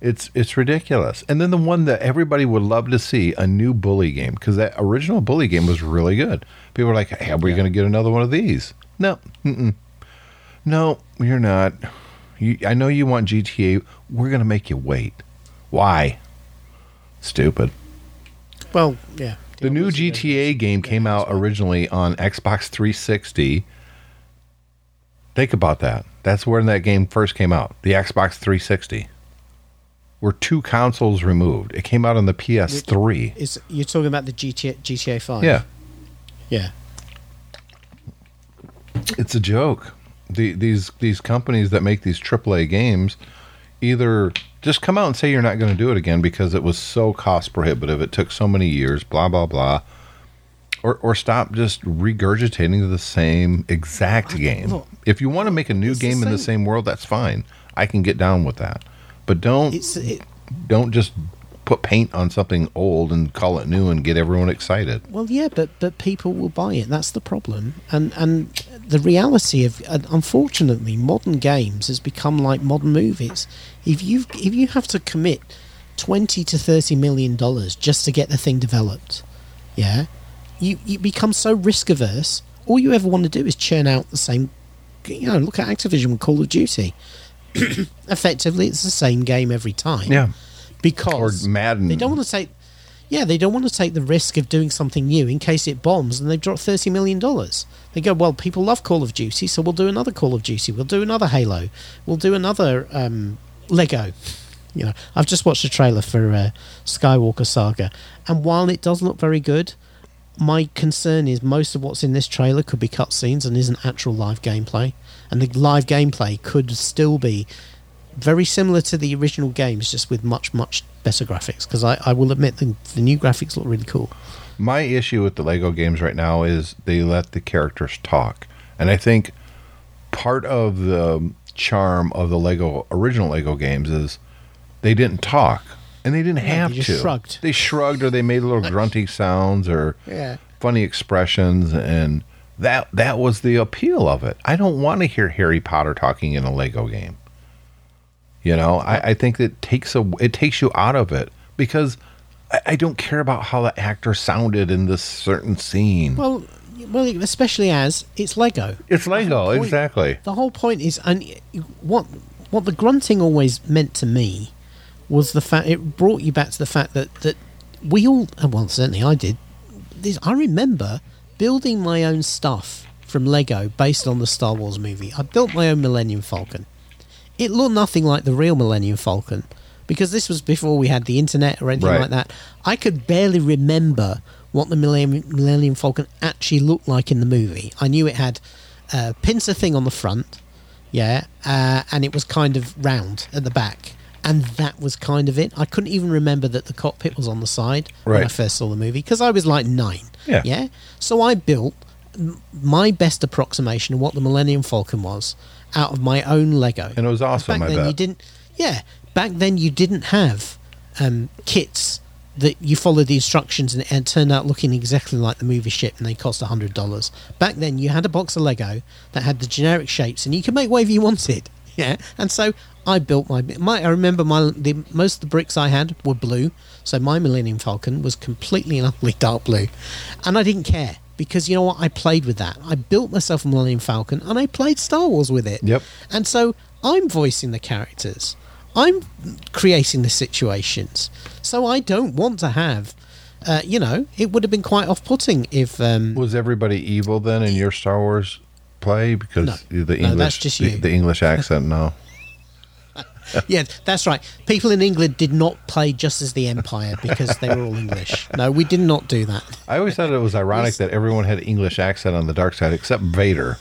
It's ridiculous. And then the one that everybody would love to see, a new Bully game, because that original Bully game was really good. People were like, hey, are we going to get another one of these? No. Mm-mm. No, you're not. I know you want GTA. We're going to make you wait. Why? Stupid. Well, yeah. The new GTA game came out originally on Xbox 360. Think about that. That's when that game first came out, the Xbox 360. We're two consoles removed. It came out on the PS3. You're talking about the GTA 5? Yeah. Yeah. It's a joke. These companies that make these AAA games either just come out and say you're not going to do it again because it was so cost prohibitive, it took so many years, blah, blah, blah, or stop just regurgitating the same exact game. Look, if you want to make a new game in the same world, that's fine. I can get down with that. But don't just put paint on something old and call it new and get everyone excited. Well, yeah, but people will buy it. That's the problem. And the reality of, unfortunately, modern games has become like modern movies. If you have to commit $20 to $30 million just to get the thing developed, yeah, you become so risk averse. All you ever want to do is churn out the same. You know, look at Activision with Call of Duty. Effectively, it's the same game every time. Yeah, because or Madden. They don't want to take. Yeah, they don't want to take the risk of doing something new in case it bombs and they've dropped $30 million. They go, well, people love Call of Duty, so we'll do another Call of Duty. We'll do another Halo. We'll do another Lego. You know, I've just watched a trailer for Skywalker Saga, and while it does look very good, my concern is most of what's in this trailer could be cutscenes and isn't actual live gameplay. And the live gameplay could still be very similar to the original games, just with much, much better graphics. Because I will admit the new graphics look really cool. My issue with the Lego games right now is they let the characters talk. And I think part of the charm of the original Lego games is they didn't talk. And they didn't have to. Shrugged. They shrugged, or they made little grunting sounds or funny expressions, and that was the appeal of it. I don't want to hear Harry Potter talking in a Lego game. You know, I think that it takes you out of it because I don't care about how the actor sounded in this certain scene. Well, especially as it's Lego. It's Lego, exactly. The whole point is, and what the grunting always meant to me was the fact it brought you back to the fact that we all, well, certainly I did. I remember building my own stuff from Lego based on the Star Wars movie. I built my own Millennium Falcon. It looked nothing like the real Millennium Falcon because this was before we had the internet or anything like that. I could barely remember what the Millennium Falcon actually looked like in the movie. I knew it had a pincer thing on the front, and it was kind of round at the back. And that was kind of it. I couldn't even remember that the cockpit was on the side when I first saw the movie because I was like 9. Yeah. So I built my best approximation of what the Millennium Falcon was out of my own Lego. And it was awesome. Back then back then you didn't have kits that you followed the instructions and turned out looking exactly like the movie ship, and they cost $100. Back then you had a box of Lego that had the generic shapes and you could make whatever you wanted. Yeah, and so I built my. I remember most of the bricks I had were blue, so my Millennium Falcon was completely and utterly dark blue, and I didn't care because you know what? I played with that. I built myself a Millennium Falcon, and I played Star Wars with it. Yep. And so I'm voicing the characters. I'm creating the situations. So I don't want to have. It would have been quite off-putting if. Was everybody evil then in your Star Wars? Play because the English accent that's right. People in England did not play just as the Empire because they were all English. No, we did not do that. I always thought it was ironic that everyone had an English accent on the dark side except Vader.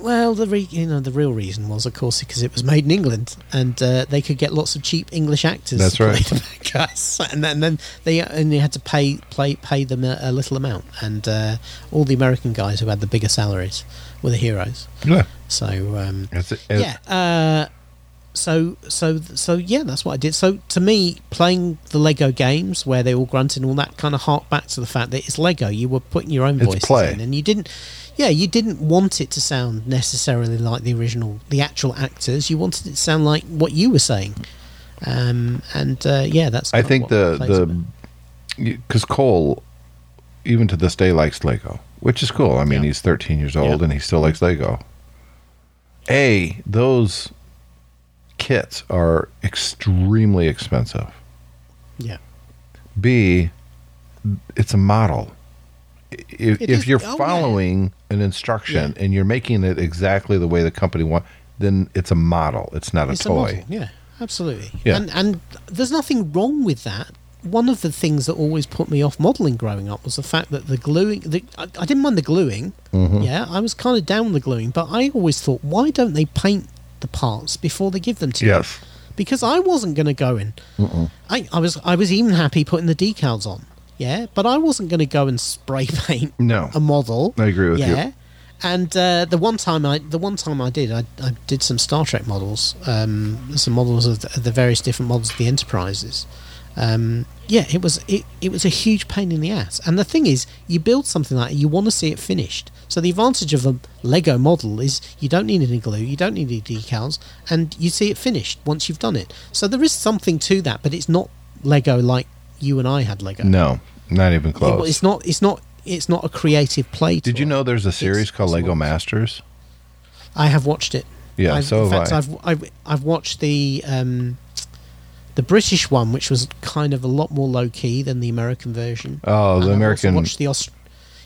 Well, the real reason was, of course, because it was made in England, and they could get lots of cheap English actors. That's to play the bad guys, and then they only had to pay them a little amount, and all the American guys who had the bigger salaries were the heroes. Yeah. So that's what I did. So to me, playing the Lego games where they all grunt and all that kind of hark back to the fact that it's Lego. You were putting your own voice in, and you didn't. Yeah, you didn't want it to sound necessarily like the original, the actual actors. You wanted it to sound like what you were saying, that's. I think because Cole, even to this day, likes Lego, which is cool. I mean, he's 13 years old and he still likes Lego. Those kits are extremely expensive. Yeah. B, it's a model. If you're following an instruction and you're making it exactly the way the company wants, then it's a model. It's not a toy. A model, yeah. Absolutely. Yeah. And there's nothing wrong with that. One of the things that always put me off modelling growing up was the fact that the gluing... I didn't mind the gluing. Mm-hmm. Yeah, I was kind of down with the gluing, but I always thought, why don't they paint the parts before they give them to yes. you? Because I wasn't going to go in. I was even happy putting the decals on. Yeah, but I wasn't going to go and spray paint a model. I agree with you. Yeah. And the one time I did some Star Trek models, some models of the various different models of the Enterprises. It was a huge pain in the ass. And the thing is, you build something like that, you want to see it finished. So the advantage of a Lego model is you don't need any glue, you don't need any decals, and you see it finished once you've done it. So there is something to that, but it's not Lego like you and I had Lego. No, not even close. It's not a creative play. Did you know there's a series called Lego Masters? I have watched it. Yeah, I've watched the British one, which was kind of a lot more low key than the American version. Oh, the American.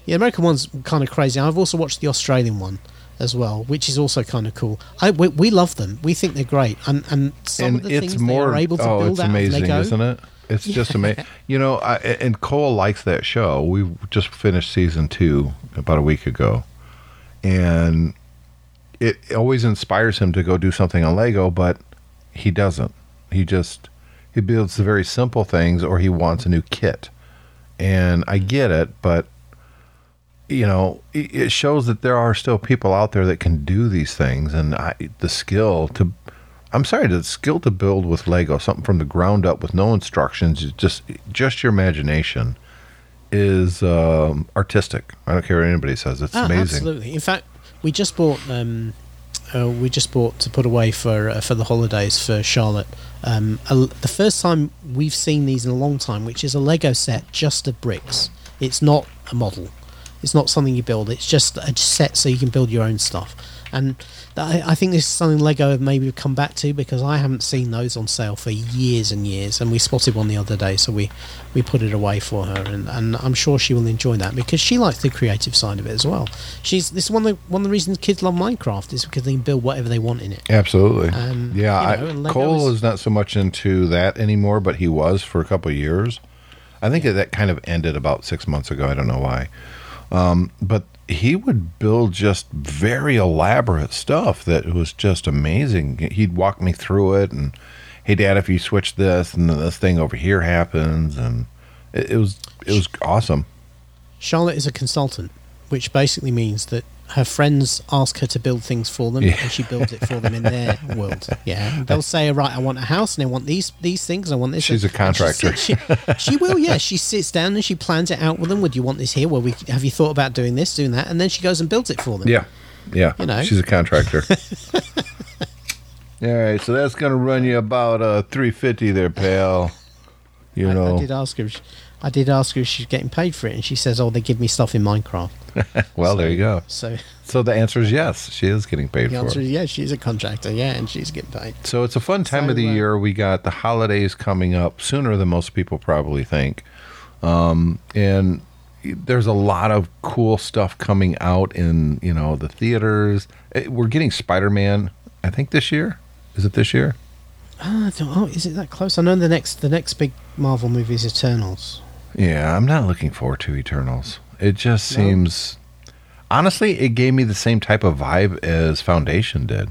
The American one's kind of crazy. I've also watched the Australian one as well, which is also kind of cool. We love them. We think they're great, and some of the things they are able to build out of Lego. It's amazing, isn't it? It's just amazing. You know, and Cole likes that show. We just finished season 2 about a week ago. And it always inspires him to go do something on Lego, but he doesn't. He builds the very simple things, or he wants a new kit. And I get it, but, you know, it shows that there are still people out there that can do these things. And the skill to build with Lego, something from the ground up with no instructions, just your imagination, is artistic. I don't care what anybody says. It's amazing. Absolutely. In fact, we just bought to put away for the holidays for Charlotte. The first time we've seen these in a long time, which is a Lego set just of bricks. It's not a model. It's not something you build. It's just a set so you can build your own stuff. And I think this is something Lego have maybe come back to, because I haven't seen those on sale for years and years, and we spotted one the other day, so we put it away for her, and I'm sure she will enjoy that, because she likes the creative side of it as well. This is one of the reasons kids love Minecraft, is because they can build whatever they want in it. Absolutely. Cole is not so much into that anymore, but he was for a couple of years. I think that kind of ended about 6 months ago. I don't know why. But he would build just very elaborate stuff that was just amazing. He'd walk me through it, and, hey, Dad, if you switch this, and then this thing over here happens, and it was awesome. Charlotte is a consultant, which basically means that her friends ask her to build things for them, and she builds it for them in their world. Yeah, they'll say, right, I want a house, and I want these things, I want this. She's a contractor. She sits down and she plans it out with them. Would you want this here? Well, have you thought about doing this, doing that? And then she goes and builds it for them. Yeah, you know? She's a contractor. All right, so that's going to run you about $350 there, pal. You know, I did ask her if she's getting paid for it, and she says, "Oh, they give me stuff in Minecraft." There you go. So the answer is yes, she is getting paid for it. The answer is yes, she's a contractor, and she's getting paid. So it's a fun time of the year. We got the holidays coming up sooner than most people probably think, and there's a lot of cool stuff coming out in the theaters. We're getting Spider-Man, I think, this year. Is it this year? Is it that close? I know the next big Marvel movie is Eternals. Yeah, I'm not looking forward to Eternals. It just seems... Honestly, it gave me the same type of vibe as Foundation did.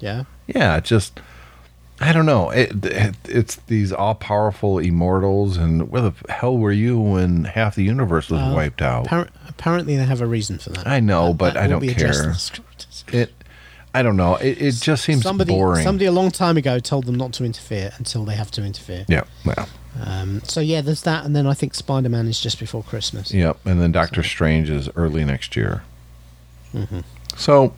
Yeah? Yeah, just... I don't know. It's these all-powerful immortals, and where the hell were you when half the universe was wiped out? Apparently they have a reason for that. I know, but I don't care. I don't know. It just seems boring. Somebody a long time ago told them not to interfere until they have to interfere. Yeah, well... there's that, and then I think Spider-Man is just before Christmas. Yep, and then Doctor Strange is early next year. Mm-hmm. So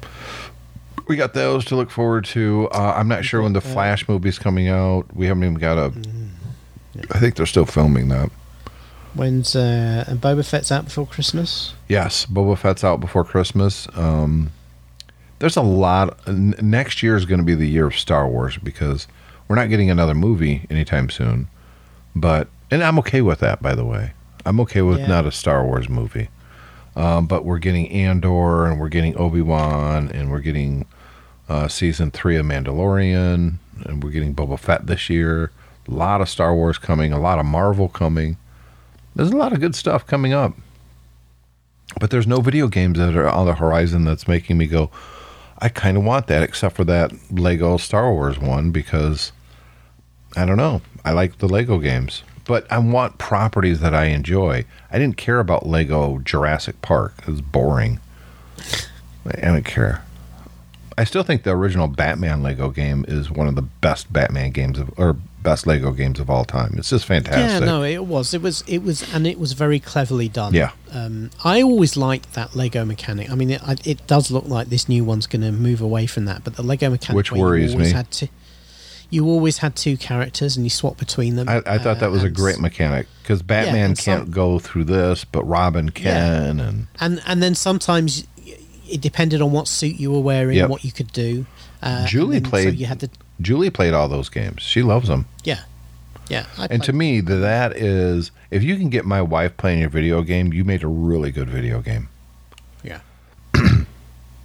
we got those to look forward to. I'm not sure when the Flash movie's coming out. We haven't even got I think they're still filming that. When's and Boba Fett's out before Christmas? Yes, Boba Fett's out before Christmas. There's a lot. Next year is going to be the year of Star Wars, because we're not getting another movie anytime soon. And I'm okay with that, by the way. I'm okay with not a Star Wars movie. But we're getting Andor, and we're getting Obi-Wan, and we're getting season 3 of Mandalorian. and we're getting Boba Fett this year. A lot of Star Wars coming, a lot of Marvel coming. There's a lot of good stuff coming up. But there's no video games that are on the horizon that's making me go, I kind of want that, except for that Lego Star Wars one, because, I don't know, I like the Lego games. But I want properties that I enjoy. I didn't care about Lego Jurassic Park. It was boring. I don't care. I still think the original Batman Lego game is one of the best Batman games of, or best Lego games of all time. It's just fantastic. Yeah, no, it was. And it was very cleverly done. Yeah. I always liked that Lego mechanic. I mean, it does look like this new one's going to move away from that, but the Lego mechanic, which worries me. You always had two characters and you swap between them. I thought that was a great mechanic, because Batman can't go through this, but Robin can. Yeah. And then sometimes it depended on what suit you were wearing, what you could do. Julie played all those games. She loves them. Yeah. Yeah. And to me, that is, if you can get my wife playing your video game, you made a really good video game. Yeah.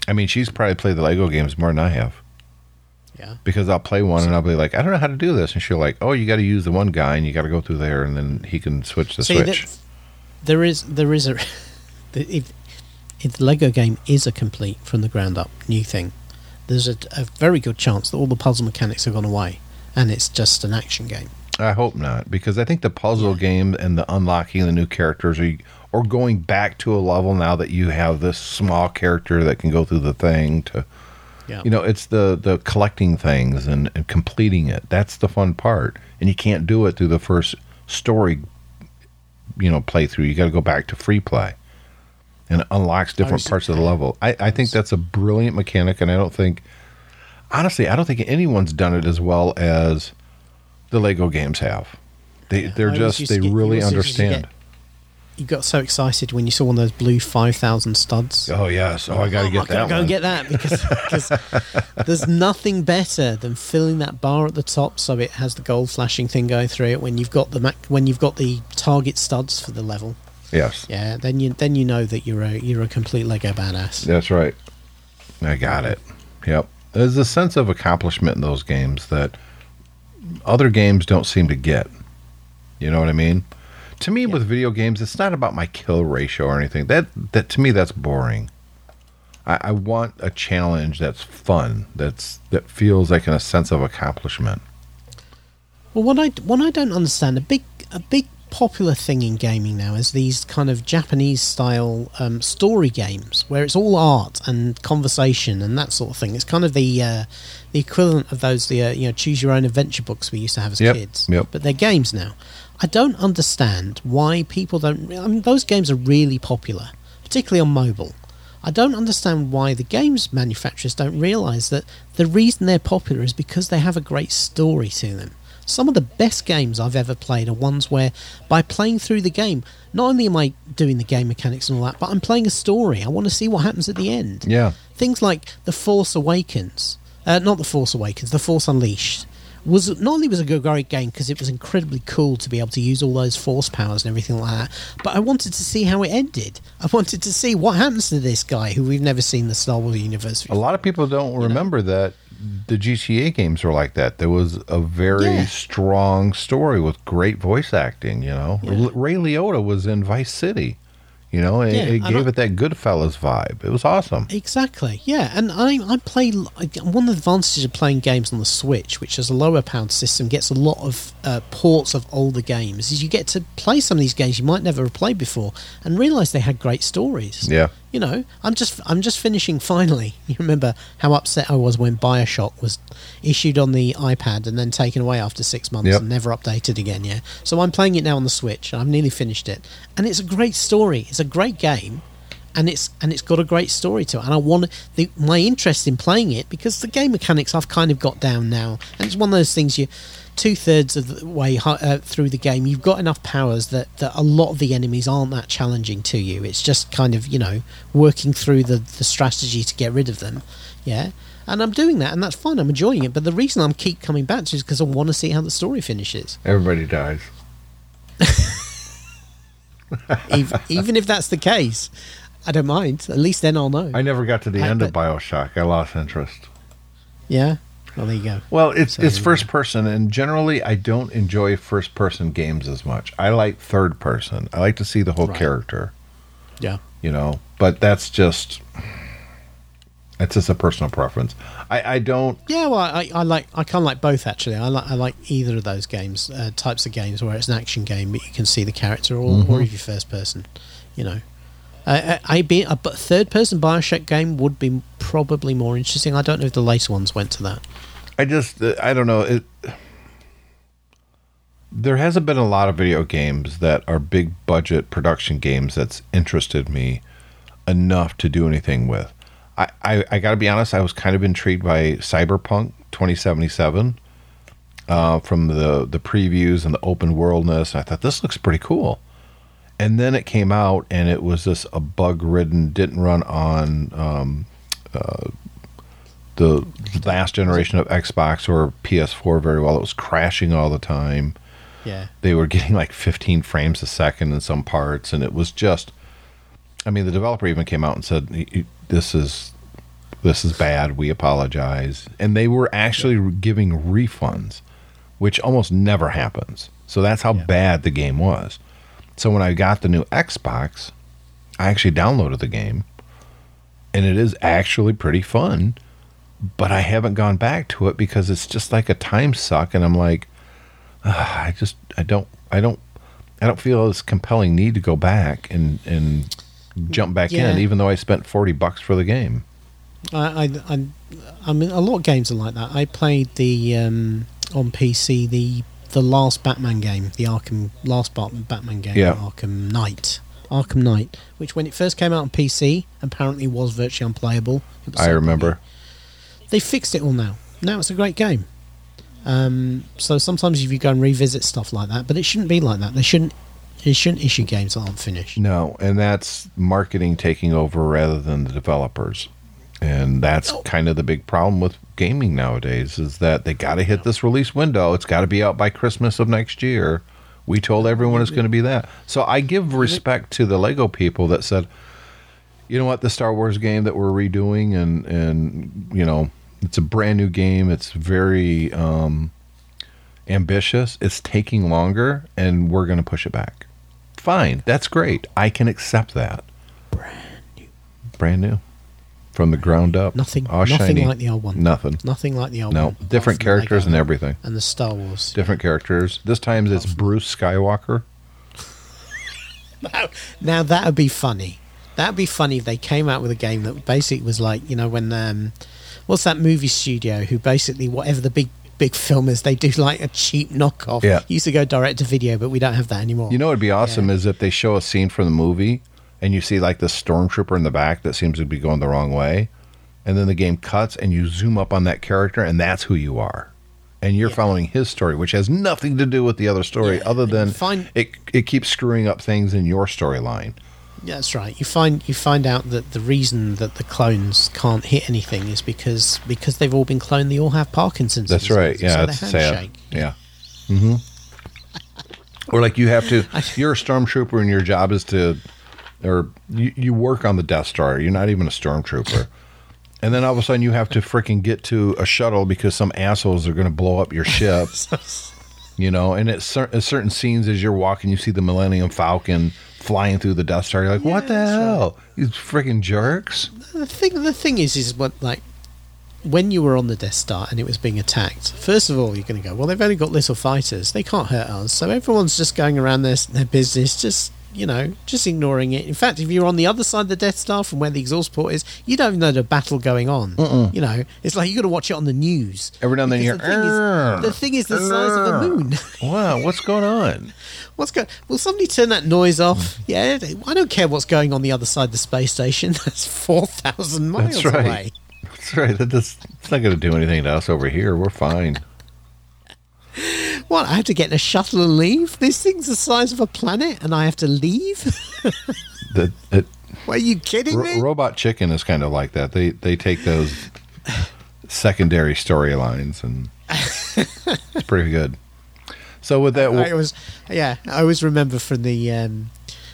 I mean, she's probably played the Lego games more than I have. Yeah. Because I'll play one and I'll be like, I don't know how to do this. And she'll like, oh, you got to use the one guy and you got to go through there and then he can switch the switch. There is a... If the Lego game is a complete from the ground up new thing, there's a very good chance that all the puzzle mechanics have gone away and it's just an action game. I hope not, because I think the puzzle game and the unlocking the new characters or going back to a level now that you have this small character that can go through the thing to... Yeah. You know, it's the collecting things and completing it. That's the fun part. And you can't do it through the first story, playthrough. You got to go back to free play. And it unlocks different parts of the level. I think that's a brilliant mechanic, and I don't think anyone's done it as well as the Lego games have. They really understand. You got so excited when you saw one of those blue 5,000 studs. Oh, yes. Oh, I got to get that one. Go get that because there's nothing better than filling that bar at the top so it has the gold flashing thing going through it when you've got the target studs for the level. Yes. Yeah, then you know that you're a complete Lego badass. That's right. I got it. Yep. There's a sense of accomplishment in those games that other games don't seem to get. You know what I mean? To me, with video games, it's not about my kill ratio or anything. That to me, that's boring. I want a challenge that's fun, that feels like a sense of accomplishment. Well, what I don't understand, a big popular thing in gaming now is these kind of Japanese-style story games where it's all art and conversation and that sort of thing. It's kind of the equivalent of those choose-your-own-adventure books we used to have as kids. Yep. But they're games now. I don't understand why people don't... I mean, those games are really popular, particularly on mobile. I don't understand why the games manufacturers don't realise that the reason they're popular is because they have a great story to them. Some of the best games I've ever played are ones where, by playing through the game, not only am I doing the game mechanics and all that, but I'm playing a story. I want to see what happens at the end. Yeah. Things like The Force Unleashed. Not only was a great game because it was incredibly cool to be able to use all those force powers and everything like that, but I wanted to see how it ended. I wanted to see what happens to this guy who we've never seen the Star Wars universe before. A lot of people don't remember that the GTA games were like that. There was a very strong story with great voice acting, Ray Liotta was in Vice City. It gave it that Goodfellas vibe. It was awesome. Exactly, yeah. And I play... One of the advantages of playing games on the Switch, which is a lower pound system, gets a lot of ports of older games, is you get to play some of these games you might never have played before and realise they had great stories. Yeah. I'm just finishing finally. You remember how upset I was when Bioshock was issued on the iPad and then taken away after 6 months and never updated again, So I'm playing it now on the Switch and I've nearly finished it. And it's a great story. It's a great game and it's got a great story to it. And I want my interest in playing it because the game mechanics I've kind of got down now. And it's one of those things two-thirds of the way through the game, you've got enough powers that a lot of the enemies aren't that challenging to you. It's just kind of, working through the strategy to get rid of them. Yeah. And I'm doing that, and that's fun. I'm enjoying it. But the reason I keep coming back to it is because I want to see how the story finishes. Everybody dies. Even if that's the case, I don't mind. At least then I'll know. I never got to the end of Bioshock. I lost interest. Yeah. Well, there you go. Well, it's first person, and generally I don't enjoy first person games as much. I like third person. I like to see the whole character. Yeah. You know, but that's just a personal preference. I don't. Yeah, well, I kind of like both, actually. I like either of those games, types of games where it's an action game but you can see the character, or if you're first person, you know. But third-person Bioshock game would be probably more interesting. I don't know if the later ones went to that. I don't know. There hasn't been a lot of video games that are big-budget production games that's interested me enough to do anything with. I got to be honest, I was kind of intrigued by Cyberpunk 2077 from the previews and the open-worldness. I thought, this looks pretty cool. And then it came out, and it was just a bug-ridden, didn't run on the last generation of Xbox or PS4 very well. It was crashing all the time. Yeah. They were getting like 15 frames a second in some parts, and it was just... I mean, the developer even came out and said, this is bad, we apologize. And they were actually giving refunds, which almost never happens. So that's how bad the game was. So when I got the new Xbox, I actually downloaded the game, and it is actually pretty fun, but I haven't gone back to it because it's just like a time suck, and I'm like, I don't feel this compelling need to go back and jump back in, even though I spent $40 for the game. I mean, a lot of games are like that. I played the on PC the last Batman game, the Batman game, Arkham Knight, which when it first came out on PC apparently was virtually unplayable. I remember. They fixed it all now. Now it's a great game. So sometimes if you go and revisit stuff like that, but it shouldn't be like that. They shouldn't issue games that aren't finished. No, and that's marketing taking over rather than the developers. And that's kind of the big problem with gaming nowadays, is that they got to hit this release window. It's got to be out by Christmas of next year. We told everyone it's going to be that. So I give respect to the Lego people that said, you know what, the Star Wars game that we're redoing, and you know, it's a brand new game. It's very ambitious. It's taking longer, and we're going to push it back. Fine. That's great. I can accept that. Brand new. From the ground up. Nothing like the old one. Nothing like the old one. No, different characters and everything. And the Star Wars. Different characters. This time it's Bruce Skywalker. Now that would be funny. That would be funny if they came out with a game that basically was like, you know, when... what's that movie studio who basically, whatever the big film is, they do like a cheap knockoff. Yeah. Used to go direct to video, but we don't have that anymore. You know what would be awesome is if they show a scene from the movie... and you see like the stormtrooper in the back that seems to be going the wrong way, and then the game cuts and you zoom up on that character and that's who you are, and you're following his story, which has nothing to do with the other story, other than it keeps screwing up things in your storyline. Yeah, that's right. You find out that the reason that the clones can't hit anything is because they've all been cloned. They all have Parkinson's. That's right. Yeah, that's sad. Yeah. Mm-hmm. Or like you're a stormtrooper and your job is to. Or you work on the Death Star. You're not even a stormtrooper. And then all of a sudden you have to freaking get to a shuttle because some assholes are going to blow up your ship. You know, and at certain scenes as you're walking, you see the Millennium Falcon flying through the Death Star. You're like, what the hell? Right. These freaking jerks. The thing is what, like, when you were on the Death Star and it was being attacked, first of all, you're going to go, well, they've only got little fighters. They can't hurt us. So everyone's just going around their business, just ignoring it. In fact, if you're on the other side of the Death Star from where the exhaust port is, you don't even know the battle going on. Mm-mm. You know, it's like you got to watch it on the news. Every now and then the thing is the size of the moon. Wow, what's going on? Will somebody turn that noise off? Yeah, I don't care what's going on the other side of the space station. That's 4,000 miles away. That's right. It's not going to do anything to us over here. We're fine. What, I have to get in a shuttle and leave? This thing's the size of a planet and I have to leave? Are you kidding me? Robot Chicken is kind of like that. They take those secondary storylines and it's pretty good. So with that... I always remember from the...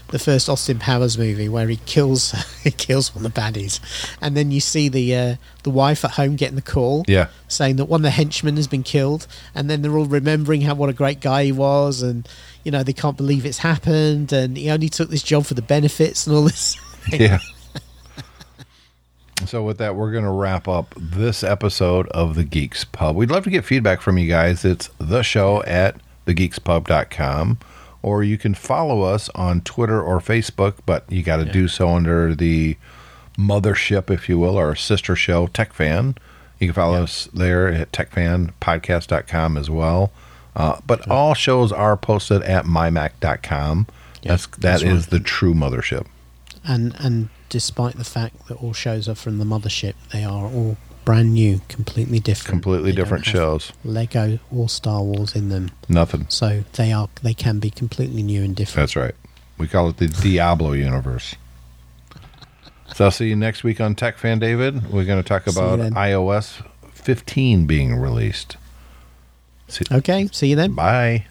the first Austin Powers movie where he kills one of the baddies, and then you see the wife at home getting the call, yeah, saying that one of the henchmen has been killed, and then they're all remembering what a great guy he was, and you know they can't believe it's happened, and he only took this job for the benefits and all this. Yeah. So with that, we're going to wrap up this episode of The Geeks Pub. We'd love to get feedback from you guys. It's the show at thegeekspub.com, or you can follow us on Twitter or Facebook, but you got to do so under the mothership, if you will, our sister show, TechFan. You can follow us there at techfanpodcast.com as well. But all shows are posted at mymac.com. That's the true mothership. And despite the fact that all shows are from the mothership, they are all brand new, completely different shows. Lego or Star Wars in them, nothing. So they can be completely new and different. That's right. We call it the Diablo universe. So I'll see you next week on TechFan, David. We're going to talk about iOS 15 being released. Okay. See you then. Bye.